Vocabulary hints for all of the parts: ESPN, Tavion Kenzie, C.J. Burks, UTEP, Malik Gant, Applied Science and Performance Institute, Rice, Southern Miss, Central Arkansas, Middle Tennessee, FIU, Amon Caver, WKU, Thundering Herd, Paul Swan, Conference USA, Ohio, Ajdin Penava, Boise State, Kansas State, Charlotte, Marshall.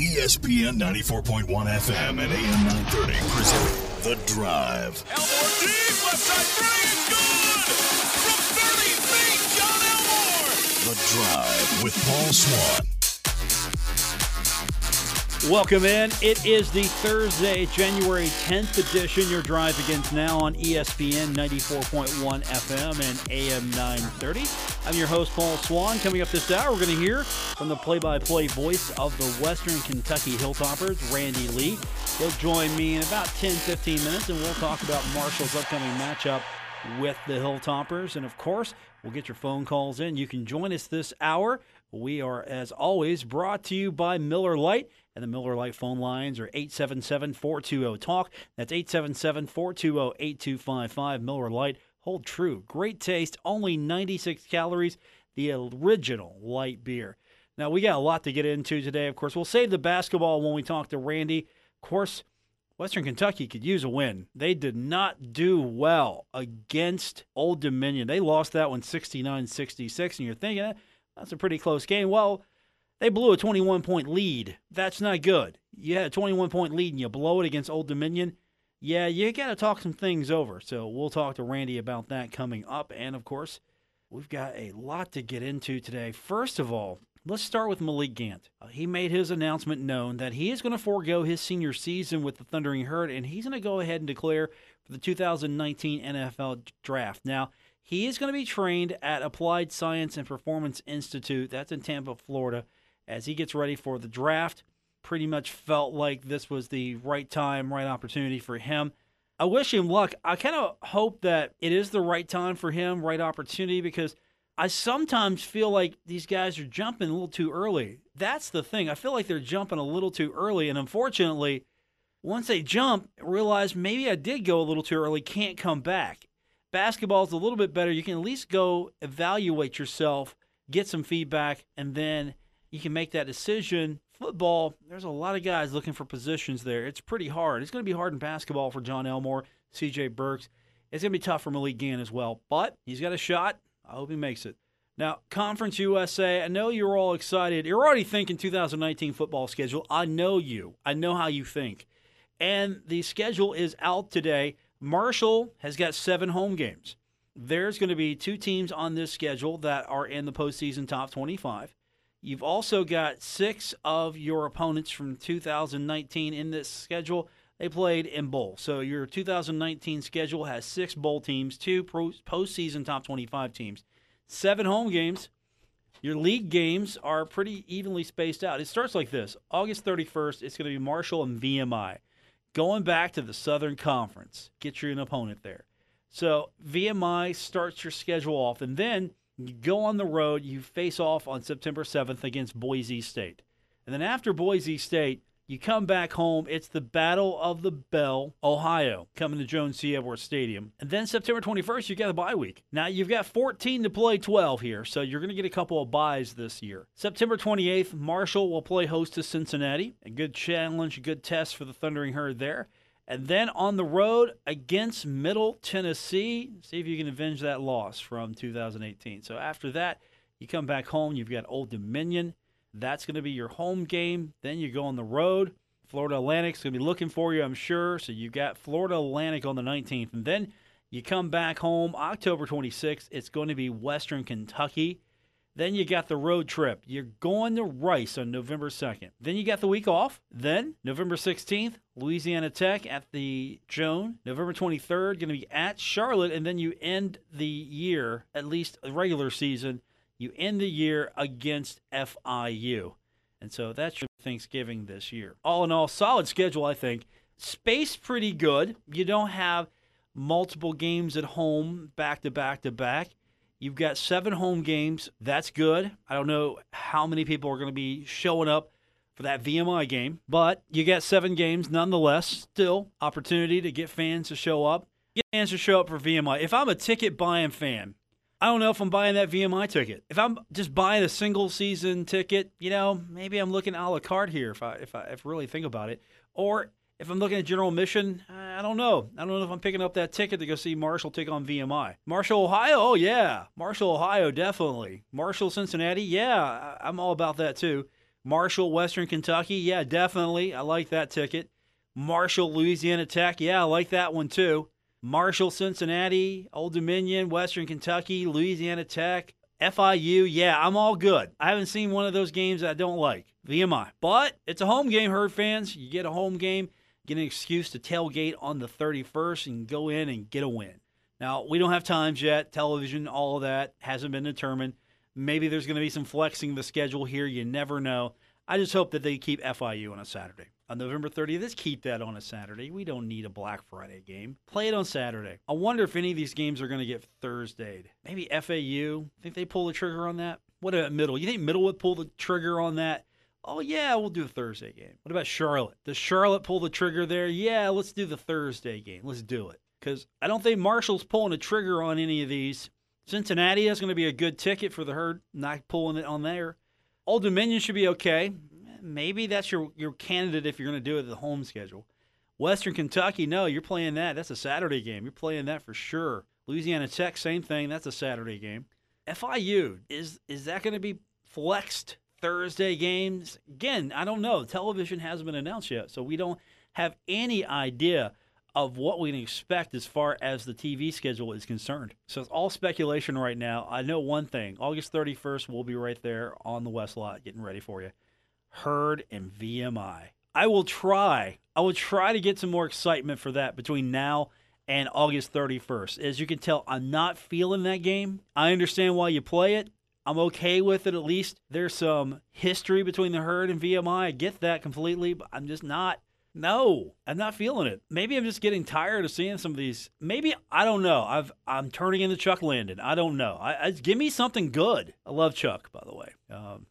ESPN 94.1 FM and AM 930 present The Drive. Elmore deep, left side three, it's good! From 30 feet, Jon Elmore! The Drive with Paul Swan. Welcome in. It is the Thursday, January 10th edition. Your Drive begins now on ESPN 94.1 FM and AM 930. I'm your host, Paul Swan. Coming up this hour, we're going to hear from the play-by-play voice of the Western Kentucky Hilltoppers, Randy Lee. He'll join me in about 10-15 minutes, and we'll talk about Marshall's upcoming matchup with the Hilltoppers. And, of course, we'll get your phone calls in. You can join us this hour. We are, as always, brought to you by Miller Lite. And the Miller Lite phone lines are 877-420-TALK. That's 877-420-8255. Miller Lite. Hold true. Great taste, only 96 calories, the original light beer. Now, we got a lot to get into today, of course. We'll save the basketball when we talk to Randy. Of course, Western Kentucky could use a win. They did not do well against Old Dominion. They lost that one 69-66, and you're thinking, that's a pretty close game. Well, they blew a 21-point lead. That's not good. You had a 21-point lead, and you blow it against Old Dominion. Yeah, you got to talk some things over. So we'll talk to Randy about that coming up. And, of course, we've got a lot to get into today. First of all, let's start with Malik Gant. He made his announcement known that he is going to forego his senior season with the Thundering Herd, and he's going to go ahead and declare for the 2019 NFL Draft. Now, he is going to be trained at Applied Science and Performance Institute. That's in Tampa, Florida, as he gets ready for the draft. Pretty much felt like this was the right time, right opportunity for him. I wish him luck. I kind of hope that it is the right time for him, right opportunity, because I sometimes feel like these guys are jumping a little too early. That's the thing. I feel like they're jumping a little too early, and unfortunately, once they jump, realize maybe I did go a little too early, can't come back. Basketball is a little bit better. You can at least go evaluate yourself, get some feedback, and then you can make that decision. Football, there's a lot of guys looking for positions there. It's pretty hard. It's going to be hard in basketball for Jon Elmore, C.J. Burks. It's going to be tough for Malik Gant as well, but he's got a shot. I hope he makes it. Now, Conference USA, I know you're all excited. You're already thinking 2019 football schedule. I know you. I know how you think. And the schedule is out today. Marshall has got 7 home games. There's going to be 2 teams on this schedule that are in the postseason top 25. You've also got 6 of your opponents from 2019 in this schedule. They played in bowl. So your 2019 schedule has 6 bowl teams, 2 postseason top 25 teams, 7 home games. Your league games are pretty evenly spaced out. It starts like this. August 31st, it's going to be Marshall and VMI. Going back to the Southern Conference, get you an opponent there. So VMI starts your schedule off, and then you go on the road, you face off on September 7th against Boise State. And then after Boise State, you come back home. It's the Battle of the Bell, Ohio, coming to Jones C. Edwards Stadium. And then September 21st, you got a bye week. Now, you've got 14 to play 12 here, so you're going to get a couple of byes this year. September 28th, Marshall will play host to Cincinnati. A good challenge, a good test for the Thundering Herd there. And then on the road against Middle Tennessee, see if you can avenge that loss from 2018. So after that, you come back home. You've got Old Dominion. That's going to be your home game. Then you go on the road. Florida Atlantic's going to be looking for you, I'm sure. So you've got Florida Atlantic on the 19th. And then you come back home October 26th. It's going to be Western Kentucky. Then you got the road trip. You're going to Rice on November 2nd. Then you got the week off. Then November 16th, Louisiana Tech at the Joan. November 23rd, going to be at Charlotte. And then you end the year, at least a regular season, you end the year against FIU. And so that's your Thanksgiving this year. All in all, solid schedule, I think. Space pretty good. You don't have multiple games at home back to back to back. You've got 7 home games. That's good. I don't know how many people are going to be showing up for that VMI game, but you got 7 games nonetheless. Still, opportunity to get fans to show up. Get fans to show up for VMI. If I'm a ticket-buying fan, I don't know if I'm buying that VMI ticket. If I'm just buying a single-season ticket, maybe I'm looking a la carte here if I really think about it. Or if I'm looking at general admission, I don't know. I don't know if I'm picking up that ticket to go see Marshall take on VMI. Marshall, Ohio? Oh, yeah. Marshall, Ohio, definitely. Marshall, Cincinnati? Yeah, I'm all about that, too. Marshall, Western Kentucky, yeah, definitely. I like that ticket. Marshall, Louisiana Tech, yeah, I like that one too. Marshall, Cincinnati, Old Dominion, Western Kentucky, Louisiana Tech, FIU, yeah, I'm all good. I haven't seen one of those games I don't like, VMI. But it's a home game, Herd fans. You get a home game, get an excuse to tailgate on the 31st and go in and get a win. Now, we don't have times yet. Television, all of that hasn't been determined. Maybe there's going to be some flexing the schedule here. You never know. I just hope that they keep FIU on a Saturday. On November 30th, let's keep that on a Saturday. We don't need a Black Friday game. Play it on Saturday. I wonder if any of these games are going to get Thursdayed. Maybe FAU. Think they pull the trigger on that? What about Middle? You think Middle would pull the trigger on that? Oh, yeah, we'll do a Thursday game. What about Charlotte? Does Charlotte pull the trigger there? Yeah, let's do the Thursday game. Let's do it. Because I don't think Marshall's pulling a trigger on any of these. Cincinnati, that's going to be a good ticket for the Herd, not pulling it on there. Old Dominion should be okay. Maybe that's your candidate if you're going to do it at the home schedule. Western Kentucky, no, you're playing that. That's a Saturday game. You're playing that for sure. Louisiana Tech, same thing. That's a Saturday game. FIU, is that going to be flexed Thursday games? Again, I don't know. Television hasn't been announced yet, so we don't have any idea of what we can expect as far as the TV schedule is concerned. So it's all speculation right now. I know one thing. August 31st, we'll be right there on the West lot getting ready for you. Herd and VMI. I will try to get some more excitement for that between now and August 31st. As you can tell, I'm not feeling that game. I understand why you play it. I'm okay with it at least. There's some history between the Herd and VMI. I get that completely, but I'm just not. No, I'm not feeling it. Maybe I'm just getting tired of seeing some of these. Maybe, I don't know. I'm turning into Chuck Landon. I don't know. Give me something good. I love Chuck, by the way.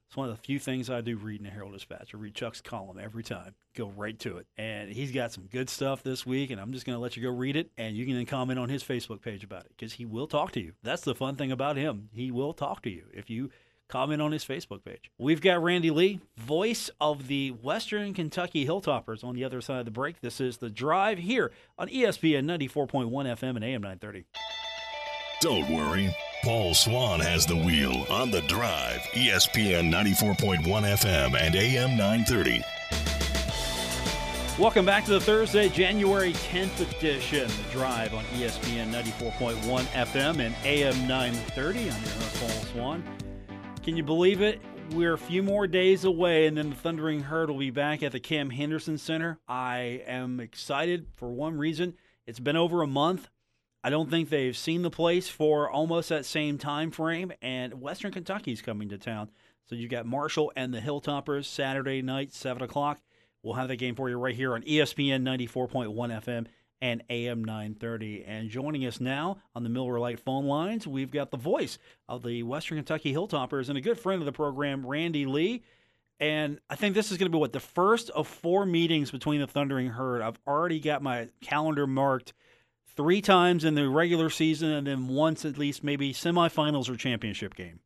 It's one of the few things I do read in the Herald Dispatch. I read Chuck's column every time. Go right to it. And he's got some good stuff this week, and I'm just going to let you go read it, and you can then comment on his Facebook page about it because he will talk to you. That's the fun thing about him. He will talk to you if you comment on his Facebook page. We've got Randy Lee, voice of the Western Kentucky Hilltoppers, on the other side of the break. This is The Drive here on ESPN 94.1 FM and AM 930. Don't worry. Paul Swan has the wheel on The Drive. ESPN 94.1 FM and AM 930. Welcome back to the Thursday, January 10th edition. The Drive on ESPN 94.1 FM and AM 930. I'm your host, Paul Swan. Can you believe it? We're a few more days away, and then the Thundering Herd will be back at the Cam Henderson Center. I am excited for one reason. It's been over a month. I don't think they've seen the place for almost that same time frame, and Western Kentucky's coming to town. So you got Marshall and the Hilltoppers Saturday night, 7 o'clock. We'll have that game for you right here on ESPN 94.1 FM and AM 930. And joining us now on the Miller Lite phone lines, we've got the voice of the Western Kentucky Hilltoppers and a good friend of the program, Randy Lee. And I think this is going to be, the first of four meetings between the Thundering Herd. I've already got my calendar marked 3 times in the regular season and then once at least maybe semifinals or championship game.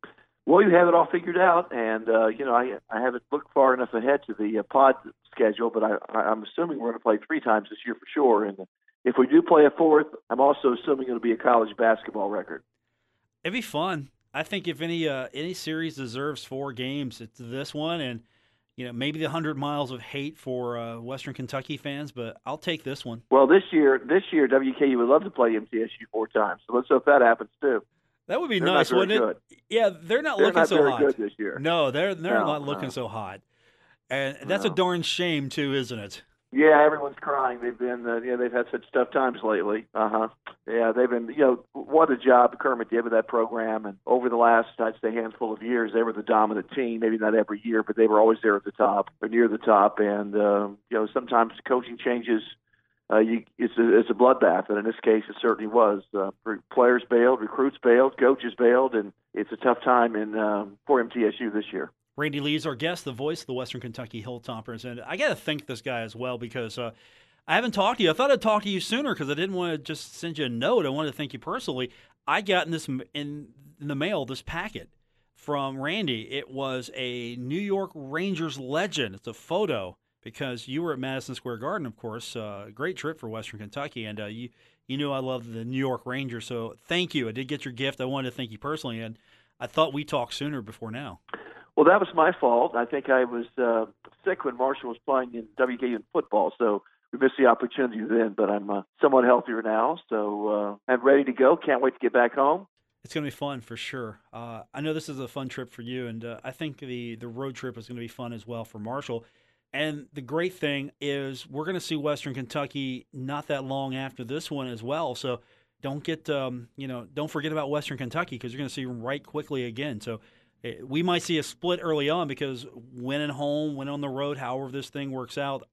Well, you have it all figured out, and, I haven't looked far enough ahead to the pod schedule, but I'm assuming we're going to play 3 times this year for sure, and if we do play a 4th, I'm also assuming it'll be a college basketball record. It'd be fun. I think if any series deserves 4 games, it's this one, and maybe the 100 miles of hate for Western Kentucky fans, but I'll take this one. Well, this year WKU would love to play MTSU 4 times, so let's hope that happens too. That would be nice, wouldn't it? Yeah, they're not looking so hot this year. No, they're not looking so hot, and that's a darn shame too, isn't it? Yeah, everyone's crying. They've been, they've had such tough times lately. Yeah, they've been, what a job Kermit did with that program. And over the last, I'd say, handful of years, they were the dominant team. Maybe not every year, but they were always there at the top or near the top. And sometimes coaching changes. It's a bloodbath, and in this case, it certainly was. Players bailed, recruits bailed, coaches bailed, and it's a tough time for MTSU this year. Randy Lee is our guest, the voice of the Western Kentucky Hilltoppers, and I got to thank this guy as well because I haven't talked to you. I thought I'd talk to you sooner because I didn't want to just send you a note. I wanted to thank you personally. I got in the mail this packet from Randy. It was a New York Rangers legend. It's a photo because you were at Madison Square Garden, of course. Great trip for Western Kentucky, and you knew I love the New York Rangers, so thank you. I did get your gift. I wanted to thank you personally, and I thought we talked sooner before now. Well, that was my fault. I think I was sick when Marshall was playing in WKU in football, so we missed the opportunity then. But I'm somewhat healthier now, so I'm ready to go. Can't wait to get back home. It's going to be fun for sure. I know this is a fun trip for you, and I think the road trip is going to be fun as well for Marshall. And the great thing is we're going to see Western Kentucky not that long after this one as well. So don't forget about Western Kentucky because you're going to see them right quickly again. So we might see a split early on because winning home, winning on the road, however this thing works out.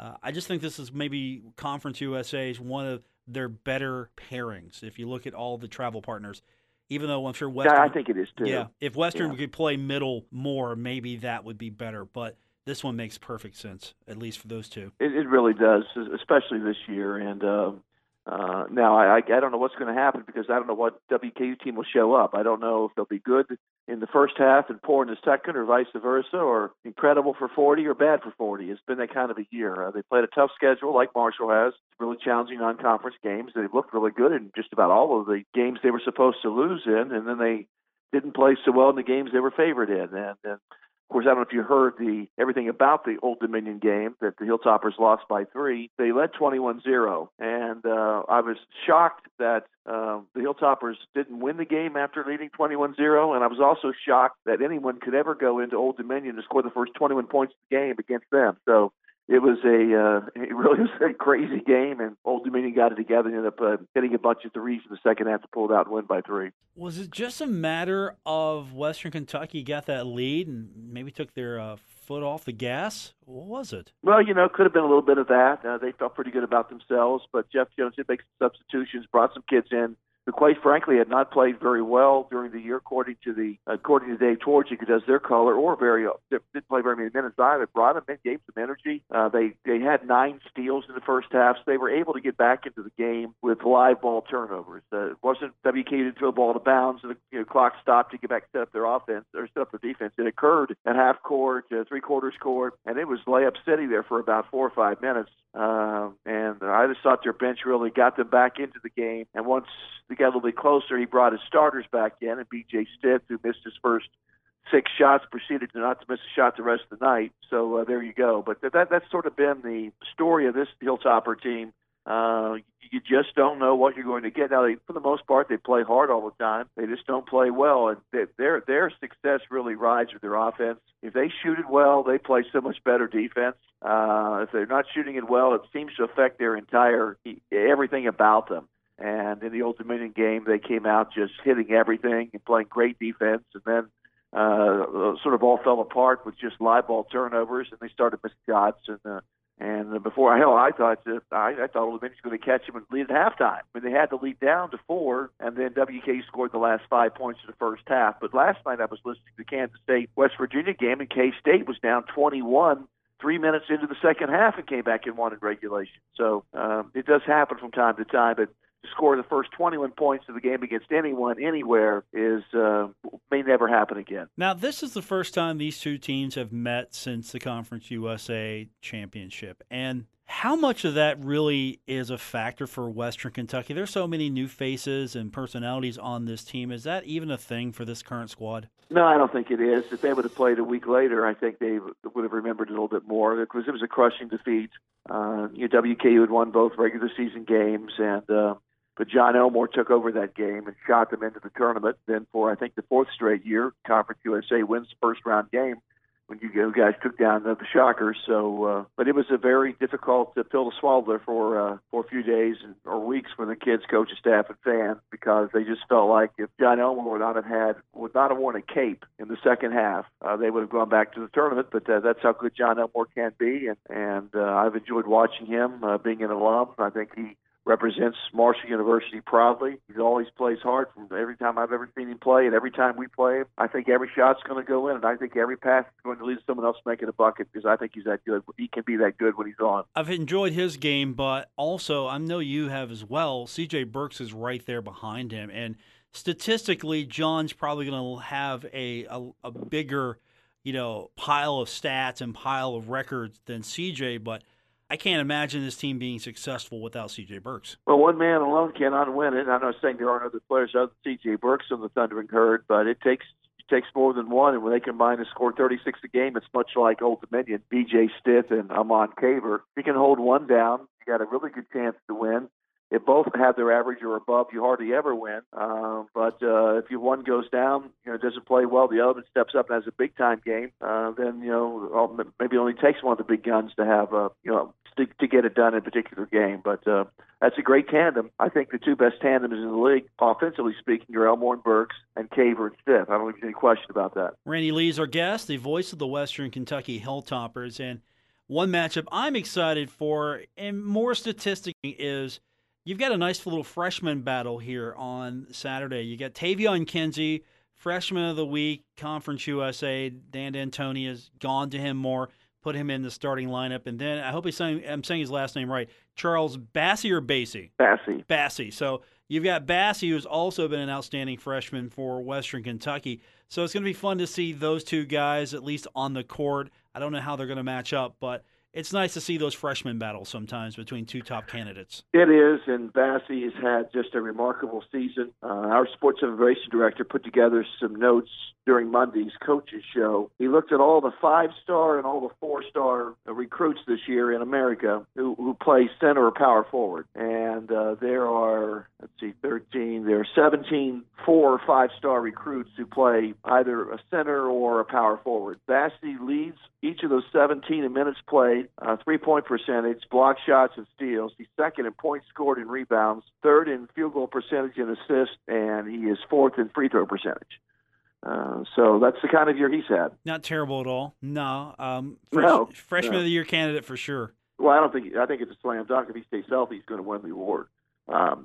I just think this is maybe Conference USA is one of their better pairings. If you look at all the travel partners, even though I'm sure Western, I think it is too. Yeah, if Western could play middle more, maybe that would be better. But this one makes perfect sense, at least for those two. It really does, especially this year. And now I don't know what's going to happen because I don't know what WKU team will show up. I don't know if they'll be good in the first half and poor in the second or vice versa or incredible for 40 or bad for 40. It's been that kind of a year. They played a tough schedule like Marshall has, really challenging non-conference games. They've looked really good in just about all of the games they were supposed to lose in, and then they didn't play so well in the games they were favored in. And of course, I don't know if you heard everything about the Old Dominion game that the Hilltoppers lost by 3. They led 21-0, and I was shocked that the Hilltoppers didn't win the game after leading 21-0, and I was also shocked that anyone could ever go into Old Dominion to score the first 21 points of the game against them. So it was a crazy game, and Old Dominion got it together and ended up hitting a bunch of threes in the second half to pull it out and win by 3. Was it just a matter of Western Kentucky got that lead and maybe took their foot off the gas? What was it? Well, it could have been a little bit of that. They felt pretty good about themselves, but Jeff Jones did make some substitutions, brought some kids in who, quite frankly, had not played very well during the year, according to Dave Torchick, who does their color, or didn't play very many minutes either. Brought them in, gave some energy. They had 9 steals in the first half, so they were able to get back into the game with live ball turnovers. It wasn't WK to throw the ball to bounds, and the clock stopped to get back set up their offense or set up their defense. It occurred at half court, three quarters court, and it was layup city there for about 4 or 5 minutes. And I just thought their bench really got them back into the game. And once they got a little bit closer, he brought his starters back in, and B.J. Stith, who missed his first 6 shots, proceeded not to miss a shot the rest of the night. So there you go. But that's sort of been the story of this Hilltopper team. You just don't know what you're going to get. Now, for the most part, they play hard all the time. They just don't play well, and their success really rides with their offense. If they shoot it well, they play so much better defense. If they're not shooting it well, it seems to affect their entire everything about them. And in the Old Dominion game, they came out just hitting everything and playing great defense, and then sort of all fell apart with just live ball turnovers, and they started missing shots and before hell, I thought Old Dominion was going to catch them and lead at halftime. But they had to lead down to 4, and then WK scored the last 5 points of the first half. But last night I was listening to the Kansas State-West Virginia game, and K-State was down 21 3 minutes into the second half and came back and won in regulation. So it does happen from time to time, but to score the first 21 points of the game against anyone, anywhere, may never happen again. Now, this is the first time these two teams have met since the Conference USA Championship. And how much of that really is a factor for Western Kentucky? There's so many new faces and personalities on this team. Is that even a thing for this current squad? No, I don't think it is. If they would have played a week later, I think they would have remembered it a little bit more because it was a crushing defeat. WKU had won both regular season games and but Jon Elmore took over that game and shot them into the tournament. Then for, I think, the 4th straight year, Conference USA wins the first-round game when you guys took down the Shockers. So, but it was a very difficult pill to swallow there for a few days or weeks when the kids, coaches, staff, and fans, because they just felt like if Jon Elmore would not have worn a cape in the second half, they would have gone back to the tournament. But that's how good Jon Elmore can be, and I've enjoyed watching him being an alum. I think he represents Marshall University proudly. He always plays hard from every time I've ever seen him play, and every time we play him, I think every shot's going to go in, and I think every pass is going to lead to someone else making a bucket because I think he's that good. He can be that good when he's on. I've enjoyed his game, but also I know you have as well. C.J. Burks is right there behind him, and statistically, John's probably going to have a bigger, pile of stats and pile of records than C.J., but I can't imagine this team being successful without C.J. Burks. Well, one man alone cannot win it. I'm not saying there aren't other players other than C.J. Burks on the Thundering Herd, but it takes takes more than one, and when they combine to score 36 a game, it's much like Old Dominion, B.J. Stith and Amon Caver. If you can hold one down, you got a really good chance to win. If both have their average or above, you hardly ever win. But if one goes down, doesn't play well, the other one steps up and has a big-time game, then maybe it only takes one of the big guns to have to get it done in a particular game. But that's a great tandem. I think the two best tandems in the league, offensively speaking, are Elmore and Burks and Caver and Stith. I don't think there's any question about that. Randy Lee is our guest, the voice of the Western Kentucky Hilltoppers. And one matchup I'm excited for, and more statistically, is you've got a nice little freshman battle here on Saturday. You got Tavion Kenzie, freshman of the week, Conference USA. Dan D'Antoni has gone to him more, put him in the starting lineup, and then I hope I'm saying his last name right. Charles Bassey or Bassey? Bassey. So you've got Bassey, who's also been an outstanding freshman for Western Kentucky. So it's going to be fun to see those two guys at least on the court. I don't know how they're going to match up, but it's nice to see those freshman battles sometimes between two top candidates. It is, and Bassey has had just a remarkable season. Our sports innovation director put together some notes during Monday's coaches show. He looked at all the five-star and all the four-star recruits this year in America who play center or power forward. And there are, 17 four- or five-star recruits who play either a center or a power forward. Bassey leads each of those 17 in minutes played, 3-point percentage, block shots and steals. He's second in points scored and rebounds, third in field goal percentage and assists, and he is fourth in free throw percentage. So that's the kind of year he's had. Not terrible at all. No. Freshman of the year candidate for sure. Well, I think it's a slam dunk. If he stays healthy, he's going to win the award.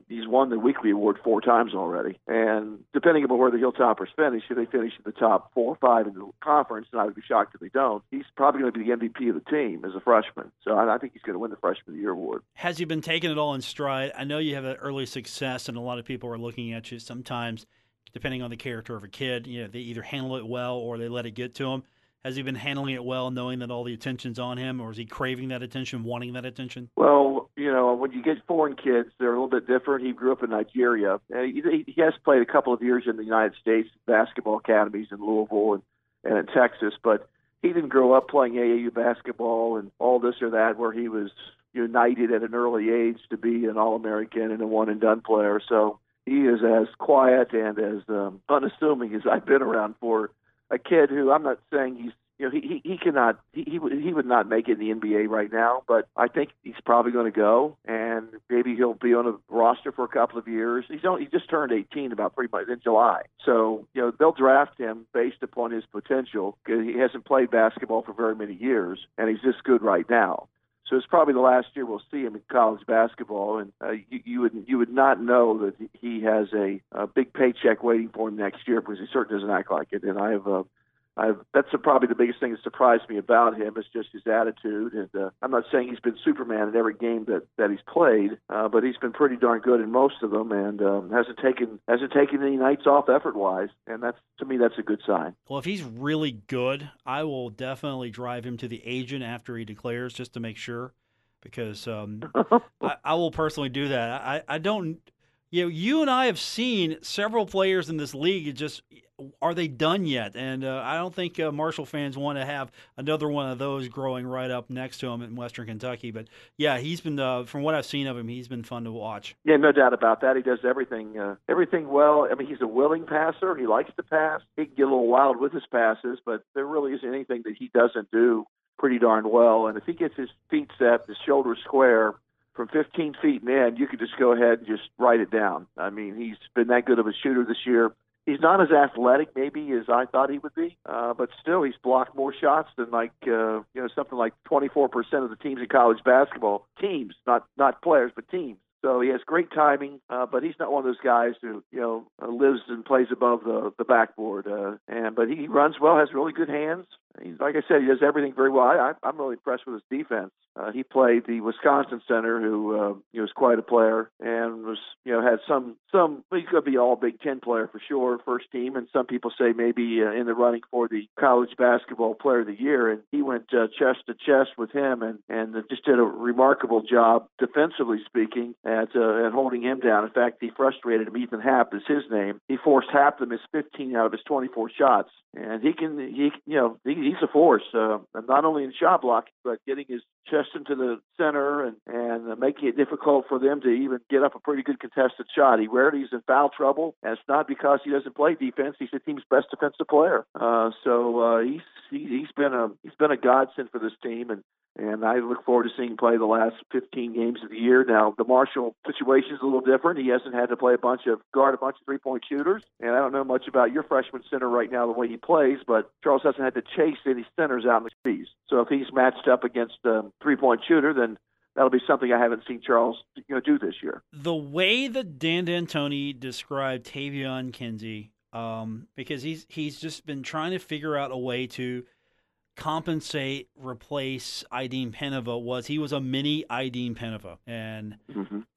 He's won the weekly award four times already. And depending upon where the Hilltoppers finish, if they finish in the top 4 or 5 in the conference, and I would be shocked if they don't, he's probably going to be the MVP of the team as a freshman. So I think he's going to win the Freshman of the Year award. Has he been taking it all in stride? I know you have an early success, and a lot of people are looking at you sometimes, depending on the character of a kid. They either handle it well or they let it get to him. Has he been handling it well, knowing that all the attention's on him, or is he craving that attention, wanting that attention? Well, when you get foreign kids, they're a little bit different. He grew up in Nigeria. He has played a couple of years in the United States, basketball academies in Louisville and in Texas, but he didn't grow up playing AAU basketball and all this or that, where he was united at an early age to be an All-American and a one-and-done player. So he is as quiet and as unassuming as I've been around for a kid who, I'm not saying he would not make it in the NBA right now, but I think he's probably going to go, and maybe he'll be on a roster for a couple of years. He just turned 18 about 3 months in July. So, they'll draft him based upon his potential, because he hasn't played basketball for very many years, and he's just good right now. So it's probably the last year we'll see him in college basketball, and you would not know that he has a big paycheck waiting for him next year, because he certainly doesn't act like it. And that's probably the biggest thing that surprised me about him, is just his attitude. And I'm not saying he's been Superman in every game that he's played, but he's been pretty darn good in most of them, and hasn't taken any nights off effort-wise. And to me, that's a good sign. Well, if he's really good, I will definitely drive him to the agent after he declares, just to make sure, because I will personally do that. I don't. You and I have seen several players in this league just, are they done yet? And I don't think Marshall fans want to have another one of those growing right up next to him in Western Kentucky. But, yeah, he's been, from what I've seen of him, he's been fun to watch. Yeah, no doubt about that. He does everything well. I mean, he's a willing passer. He likes to pass. He can get a little wild with his passes, but there really isn't anything that he doesn't do pretty darn well. And if he gets his feet set, his shoulders square, from 15 feet and in, you could just go ahead and just write it down. I mean, he's been that good of a shooter this year. He's not as athletic maybe as I thought he would be, but still he's blocked more shots than something like 24% of the teams in college basketball. Teams, not players, but teams. So he has great timing, but he's not one of those guys who lives and plays above the backboard. But he runs well, has really good hands, He's, like I said, he does everything very well. I'm really impressed with his defense. He played the Wisconsin center, who was quite a player, and was had some. He could be all Big Ten player for sure, first team, and some people say maybe in the running for the college basketball player of the year. And he went chest to chest with him, and just did a remarkable job defensively speaking at holding him down. In fact, he frustrated him. Ethan Happ is his name. He forced Happ to miss 15 out of his 24 shots, and he's a force, not only in shot block, but getting his chest into the center and making it difficult for them to even get up a pretty good contested shot. He rarely is in foul trouble, and it's not because he doesn't play defense. He's the team's best defensive player. He's been a godsend for this team, and I look forward to seeing him play the last 15 games of the year. Now, the Marshall situation is a little different. He hasn't had to play guard a bunch of three-point shooters, and I don't know much about your freshman center right now, the way he plays, but Charles hasn't had to chase any centers out in the trees. So if he's matched up against a three-point shooter, then that'll be something I haven't seen Charles do this year. The way that Dan D'Antoni described Tavion Kinsey, because he's just been trying to figure out a way to compensate, replace Ajdin Penava, he was a mini Ajdin Penava. And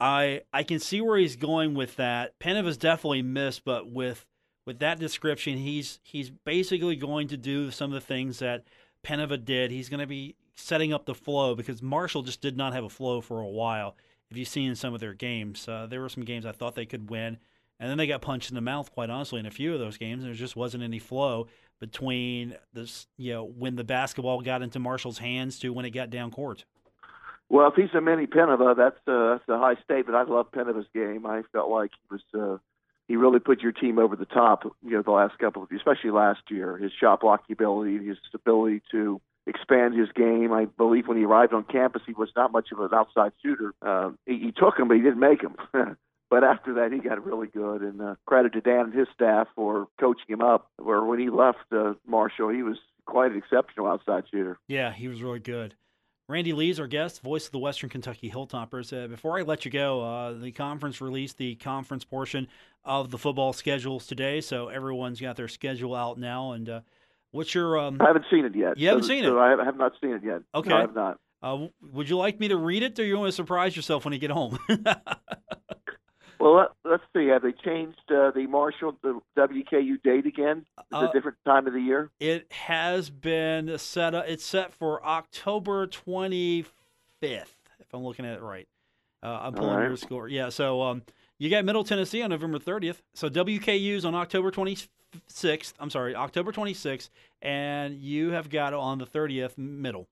I can see where he's going with that. Penava's definitely missed, but with that description, he's basically going to do some of the things that Penava did. He's going to be setting up the flow, because Marshall just did not have a flow for a while. If you've seen some of their games, there were some games I thought they could win, and then they got punched in the mouth, quite honestly, in a few of those games. There just wasn't any flow between this, when the basketball got into Marshall's hands to when it got down court. Well, if he's a mini Penava, that's a high statement. I love Penava's game. I felt like he was he really put your team over the top. The last couple of years, especially last year, his shot block ability, his ability to expand his game. I believe when he arrived on campus, he was not much of an outside shooter. He took him, but he didn't make him. But after that, he got really good, and credit to Dan and his staff for coaching him up. Where when he left Marshall, he was quite an exceptional outside shooter. Yeah, he was really good. Randy Lee's our guest, voice of the Western Kentucky Hilltoppers. Before I let you go, the conference released the conference portion of the football schedules today, so everyone's got their schedule out now. And what's your? I haven't seen it yet. You haven't seen it? So I have not seen it yet. Okay, no, I have not. Would you like me to read it, or you want to surprise yourself when you get home? Well, let's see. Have they changed the Marshall, the WKU date again? Is it a different time of the year? It has been set up. It's set for October 25th, if I'm looking at it right. I'm pulling your score. Yeah, so you got Middle Tennessee on November 30th. So WKU's on October 26th. I'm sorry, October 26th, and you have got on the 30th Middle.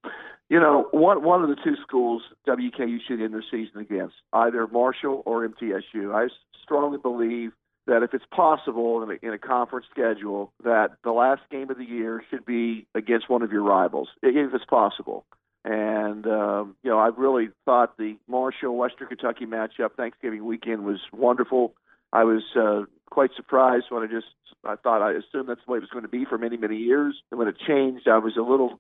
One of the two schools WKU should end their season against, either Marshall or MTSU. I strongly believe that if it's possible in a conference schedule, that the last game of the year should be against one of your rivals, if it's possible. And, I really thought the Marshall-Western Kentucky matchup Thanksgiving weekend was wonderful. I was quite surprised when I assumed that's the way it was going to be for many, many years. And when it changed, I was a little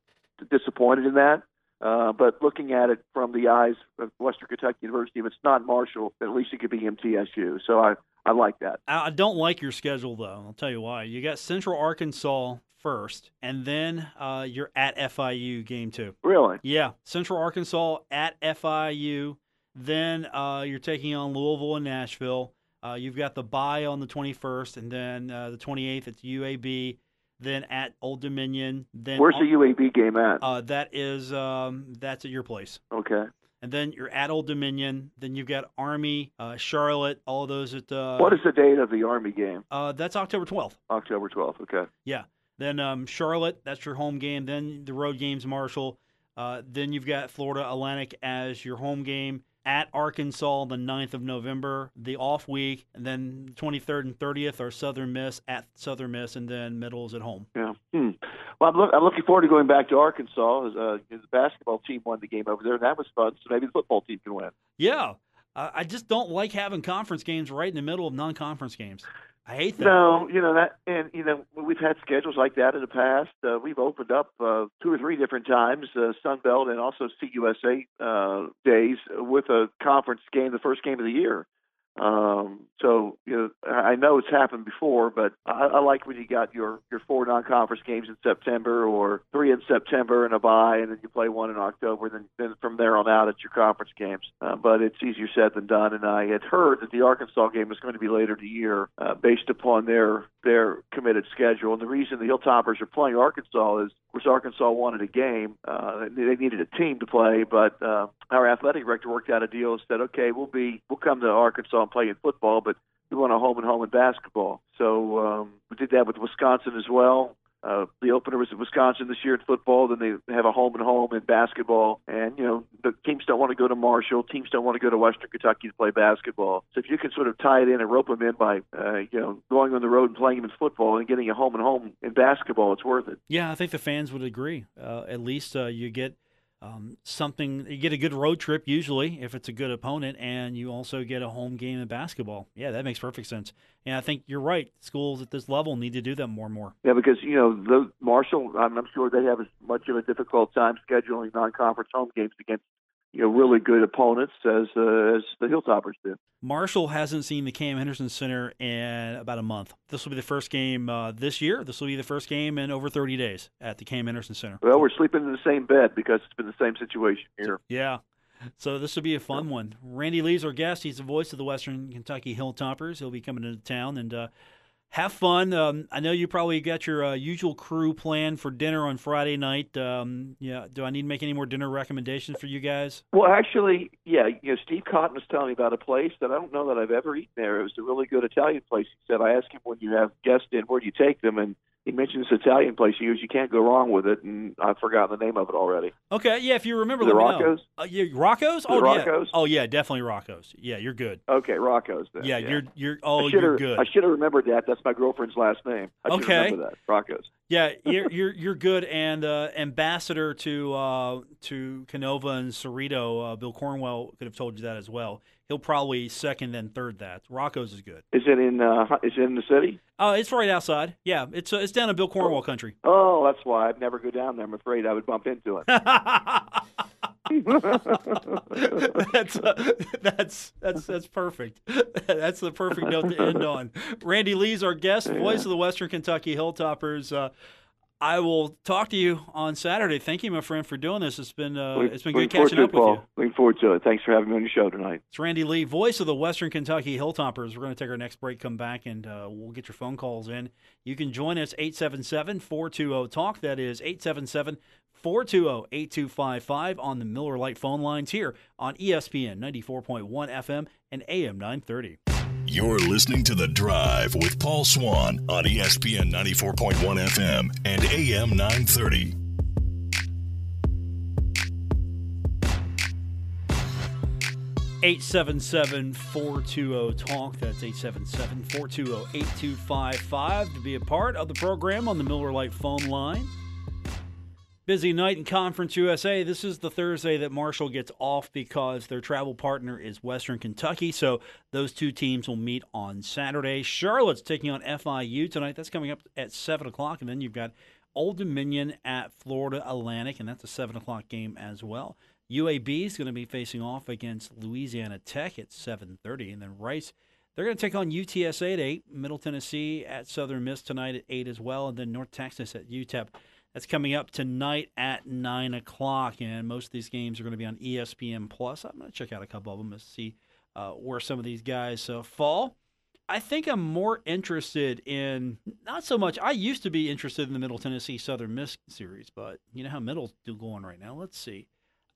disappointed in that. But looking at it from the eyes of Western Kentucky University, if it's not Marshall, at least it could be MTSU. So I like that. I don't like your schedule, though. I'll tell you why. You got Central Arkansas first, and then you're at FIU game two. Really? Yeah. Central Arkansas at FIU. Then you're taking on Louisville and Nashville. You've got the bye on the 21st, and then the 28th, it's UAB. Then at Old Dominion. Then where's the UAB game at? That's at your place. Okay. And then you're at Old Dominion. Then you've got Army, Charlotte, all those at. What is the date of the Army game? That's October 12th. October 12th. Okay. Yeah. Then Charlotte, that's your home game. Then the road game's Marshall. Then you've got Florida Atlantic as your home game. At Arkansas the 9th of November, the off week, and then 23rd and 30th are Southern Miss, at Southern Miss, and then Middle's at home. Yeah. Well, I'm looking forward to going back to Arkansas. The basketball team won the game over there, and that was fun, so maybe the football team can win. Yeah. I just don't like having conference games right in the middle of non-conference games. I hate that. No, we've had schedules like that in the past. We've opened up two or three different times, Sunbelt and also CUSA days with a conference game, the first game of the year. So, you know, I know it's happened before, but I like when you got your four non-conference games in September or three in September and a bye, and then you play one in October, and then from there on out it's your conference games. But it's easier said than done, and I had heard that the Arkansas game was going to be later in the year based upon their committed schedule. And the reason the Hilltoppers are playing Arkansas is, of course, Arkansas wanted a game. They needed a team to play, but our athletic director worked out a deal and said, okay, we'll come to Arkansas and play in football, but we want a home-and-home in basketball. So we did that with Wisconsin as well. The opener was at Wisconsin this year in football. Then they have a home-and-home in basketball. And, you know, the teams don't want to go to Marshall. Teams don't want to go to Western Kentucky to play basketball. So if you can sort of tie it in and rope them in by, you know, going on the road and playing them in football and getting a home-and-home in basketball, it's worth it. Yeah, I think the fans would agree. At least you get something, you get a good road trip usually if it's a good opponent, and you also get a home game in basketball. Yeah, that makes perfect sense. And I think you're right. Schools at this level need to do that more and more. Yeah, because, you know, Marshall, I'm sure they have as much of a difficult time scheduling non-conference home games against, you know, really good opponents as the Hilltoppers do. Marshall hasn't seen the Cam Henderson Center in about a month. This will be the first game this year. This will be the first game in over 30 days at the Cam Henderson Center. Well, we're sleeping in the same bed because it's been the same situation here. Yeah. So this will be a fun one. Randy Lee's our guest. He's the voice of the Western Kentucky Hilltoppers. He'll be coming into town, and have fun. I know you probably got your usual crew planned for dinner on Friday night. Yeah. Do I need to make any more dinner recommendations for you guys? Well, actually, yeah. You know, Steve Cotton was telling me about a place that I don't know that I've ever eaten there. It was a really good Italian place. He said, I asked him, when you have guests in, where do you take them? And he mentioned this Italian place he used. You can't go wrong with it, and I've forgotten the name of it already. Okay, yeah, if you remember, let me know. Rocco's? Yeah, Rocco's? Oh, Rocco's? Yeah. Oh, yeah, definitely Rocco's. Yeah, you're good. Okay, Rocco's then. Yeah, you're good. I should have remembered that. That's my girlfriend's last name. I should remember that, Rocco's. Yeah, you're good, and ambassador to Canova and Cerrito, Bill Cornwell could have told you that as well. He'll probably second and third that. Rocco's is good. Is it in the city? It's right outside. Yeah, it's down in Bill Cornwell country. Oh, that's why I'd never go down there. I'm afraid I would bump into it. That's perfect. That's the perfect note to end on. Randy Lee's our guest, voice of the Western Kentucky Hilltoppers. I will talk to you on Saturday. Thank you, my friend, for doing this. It's been good catching up with you. Looking forward to it. Thanks for having me on your show tonight. It's Randy Lee, voice of the Western Kentucky Hilltoppers. We're going to take our next break, come back, and we'll get your phone calls in. You can join us, 877-420-TALK. That is 877-420-8255 on the Miller Lite phone lines here on ESPN 94.1 FM and AM 930. You're listening to The Drive with Paul Swan on ESPN 94.1 FM and AM 930. Eight 77420 talk. That's 877-420-8255 to be a part of the program on the Miller Lite phone line. Busy night in Conference USA. This is the Thursday that Marshall gets off because their travel partner is Western Kentucky, so those two teams will meet on Saturday. Charlotte's taking on FIU tonight. That's coming up at 7 o'clock, and then you've got Old Dominion at Florida Atlantic, and that's a 7 o'clock game as well. UAB is going to be facing off against Louisiana Tech at 7:30, and then Rice, they're going to take on UTSA at 8, Middle Tennessee at Southern Miss tonight at 8 as well, and then North Texas at UTEP. That's coming up tonight at 9 o'clock, and most of these games are going to be on ESPN+. I'm going to check out a couple of them to see where some of these guys fall. I think I'm more interested in, not so much, I used to be interested in the Middle Tennessee Southern Miss series, but you know how Middle's going right now. Let's see.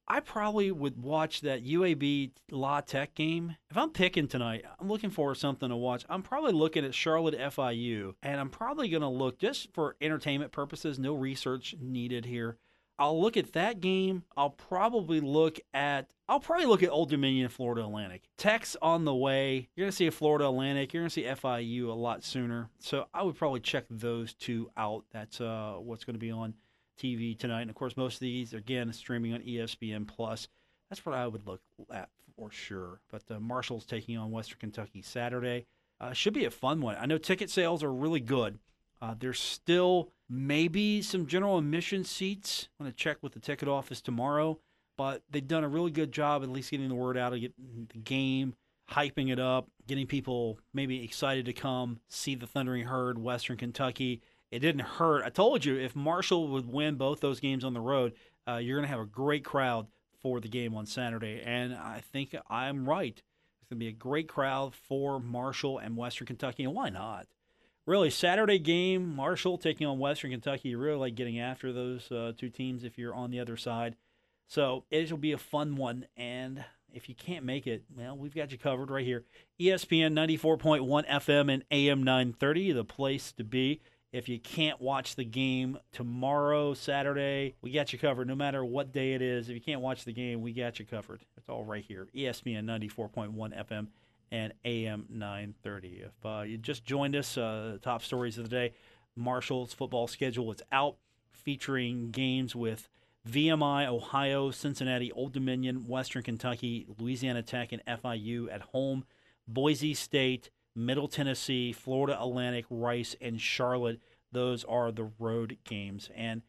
I probably would watch that UAB La Tech game. If I'm picking tonight, I'm looking for something to watch. I'm probably looking at Charlotte FIU, and I'm probably going to look, just for entertainment purposes, no research needed here. I'll look at that game. I'll probably look at Old Dominion, Florida Atlantic. Tech's on the way. You're going to see a Florida Atlantic. You're going to see FIU a lot sooner. So I would probably check those two out. That's what's going to be on TV tonight, and of course most of these, again, streaming on ESPN+. That's what I would look at for sure. But Marshall's taking on Western Kentucky Saturday. Should be a fun one. I know ticket sales are really good. There's still maybe some general admission seats. I'm going to check with the ticket office tomorrow, but they've done a really good job at least getting the word out to get the game. hyping it up, getting people maybe excited to come see the Thundering Herd, Western Kentucky. It didn't hurt. I told you, if Marshall would win both those games on the road, you're going to have a great crowd for the game on Saturday. And I think I'm right. It's going to be a great crowd for Marshall and Western Kentucky. And why not? Really, Saturday game, Marshall taking on Western Kentucky. You really like getting after those two teams if you're on the other side. So it will be a fun one. And if you can't make it, well, we've got you covered right here. ESPN 94.1 FM and AM 930, the place to be. If you can't watch the game tomorrow, Saturday, we got you covered. No matter what day it is, if you can't watch the game, we got you covered. It's all right here. ESPN 94.1 FM and AM 930. If you just joined us, top stories of the day, Marshall's football schedule is out, featuring games with VMI, Ohio, Cincinnati, Old Dominion, Western Kentucky, Louisiana Tech, and FIU at home, Boise State, Middle Tennessee, Florida Atlantic, Rice, and Charlotte. Those are the road games. And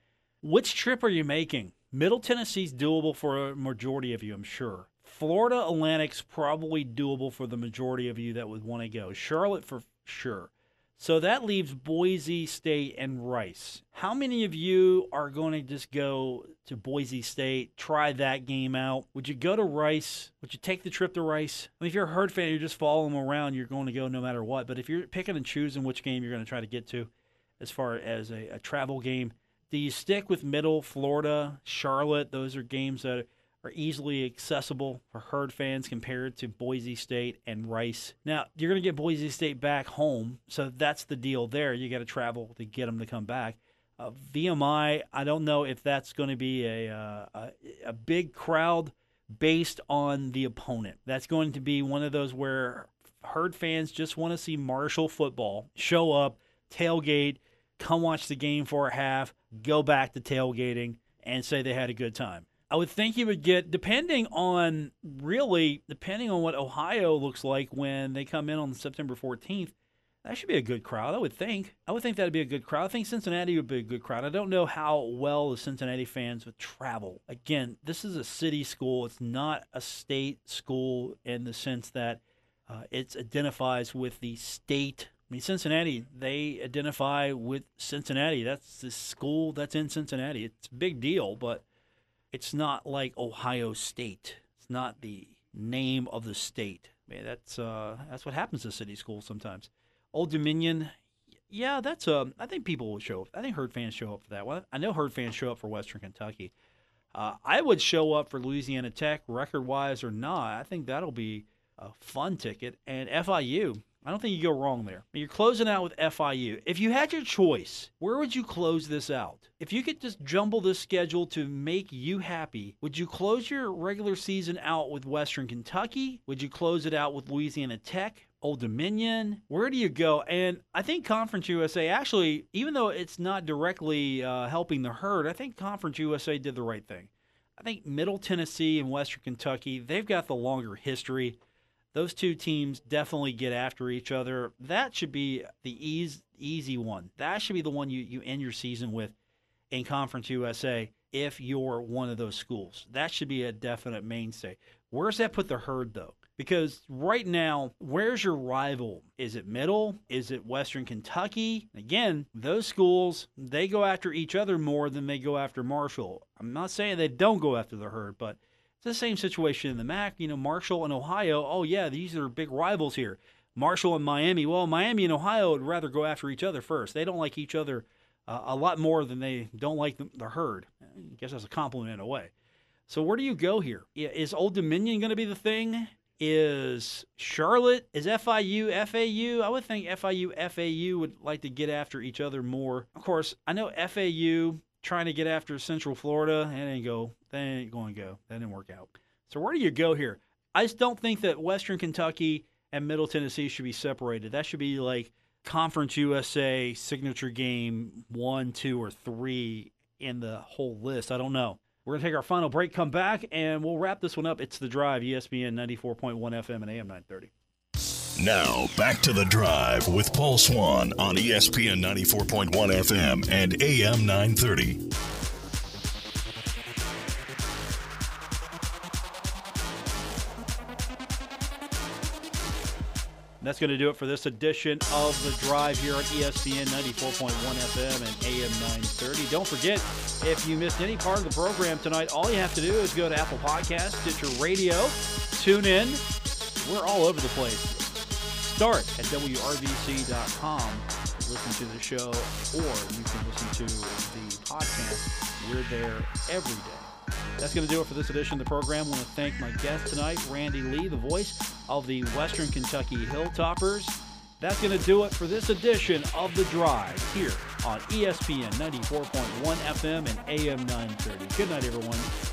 which trip are you making? Middle Tennessee's doable for a majority of you, I'm sure. Florida Atlantic's probably doable for the majority of you that would want to go. Charlotte for sure. So that leaves Boise State and Rice. How many of you are going to just go to Boise State, try that game out? Would you go to Rice? Would you take the trip to Rice? I mean, if you're a Herd fan, you just follow them around. You're going to go no matter what. But if you're picking and choosing which game you're going to try to get to as far as a travel game, do you stick with Middle, Florida, Charlotte? Those are games that are easily accessible for Herd fans compared to Boise State and Rice. Now, you're going to get Boise State back home, so that's the deal there. You got to travel to get them to come back. VMI, I don't know if that's going to be a big crowd based on the opponent. That's going to be one of those where Herd fans just want to see Marshall football, show up, tailgate, come watch the game for a half, go back to tailgating, and say they had a good time. I would think you would get, depending on what Ohio looks like when they come in on September 14th, that should be a good crowd, I would think. I would think that would be a good crowd. I think Cincinnati would be a good crowd. I don't know how well the Cincinnati fans would travel. Again, this is a city school. It's not a state school in the sense that it identifies with the state. I mean, Cincinnati, they identify with Cincinnati. That's the school that's in Cincinnati. It's a big deal, but it's not like Ohio State. It's not the name of the state. I mean, that's what happens to city schools sometimes. Old Dominion, yeah, I think people will show up. I think Herd fans show up for that one. I know Herd fans show up for Western Kentucky. I would show up for Louisiana Tech, record-wise or not. I think that'll be a fun ticket. And FIU, I don't think you go wrong there. You're closing out with FIU. If you had your choice, where would you close this out? If you could just jumble this schedule to make you happy, would you close your regular season out with Western Kentucky? Would you close it out with Louisiana Tech, Old Dominion? Where do you go? And I think Conference USA, actually, even though it's not directly helping the Herd, I think Conference USA did the right thing. I think Middle Tennessee and Western Kentucky, they've got the longer history. Those two teams definitely get after each other. That should be the easy one. That should be the one you end your season with in Conference USA if you're one of those schools. That should be a definite mainstay. Where's that put the Herd, though? Because right now, where's your rival? Is it Middle? Is it Western Kentucky? Again, those schools, they go after each other more than they go after Marshall. I'm not saying they don't go after the Herd, but it's the same situation in the MAC. You know, Marshall and Ohio, oh, yeah, these are big rivals here. Marshall and Miami, well, Miami and Ohio would rather go after each other first. They don't like each other a lot more than they don't like the Herd. I guess that's a compliment in a way. So where do you go here? Is Old Dominion going to be the thing? Is Charlotte? Is FIU, FAU? I would think FIU, FAU would like to get after each other more. Of course, I know FAU trying to get after Central Florida, they ain't going to go. That didn't work out. So where do you go here? I just don't think that Western Kentucky and Middle Tennessee should be separated. That should be like Conference USA signature game 1, 2, or 3 in the whole list. I don't know. We're going to take our final break, come back, and we'll wrap this one up. It's The Drive, ESPN 94.1 FM and AM 930. Now, back to The Drive with Paul Swan on ESPN 94.1 FM and AM 930. that's going to do it for this edition of The Drive here on ESPN 94.1 FM and AM 930. Don't forget, if you missed any part of the program tonight, all you have to do is go to Apple Podcasts, Stitcher Radio, tune in. We're all over the place. Start at WRVC.com. Listen to the show, or you can listen to the podcast. We're there every day. That's going to do it for this edition of the program. I want to thank my guest tonight, Randy Lee, the voice of the Western Kentucky Hilltoppers. That's going to do it for this edition of The Drive here on ESPN 94.1 FM and AM 930. Good night, everyone.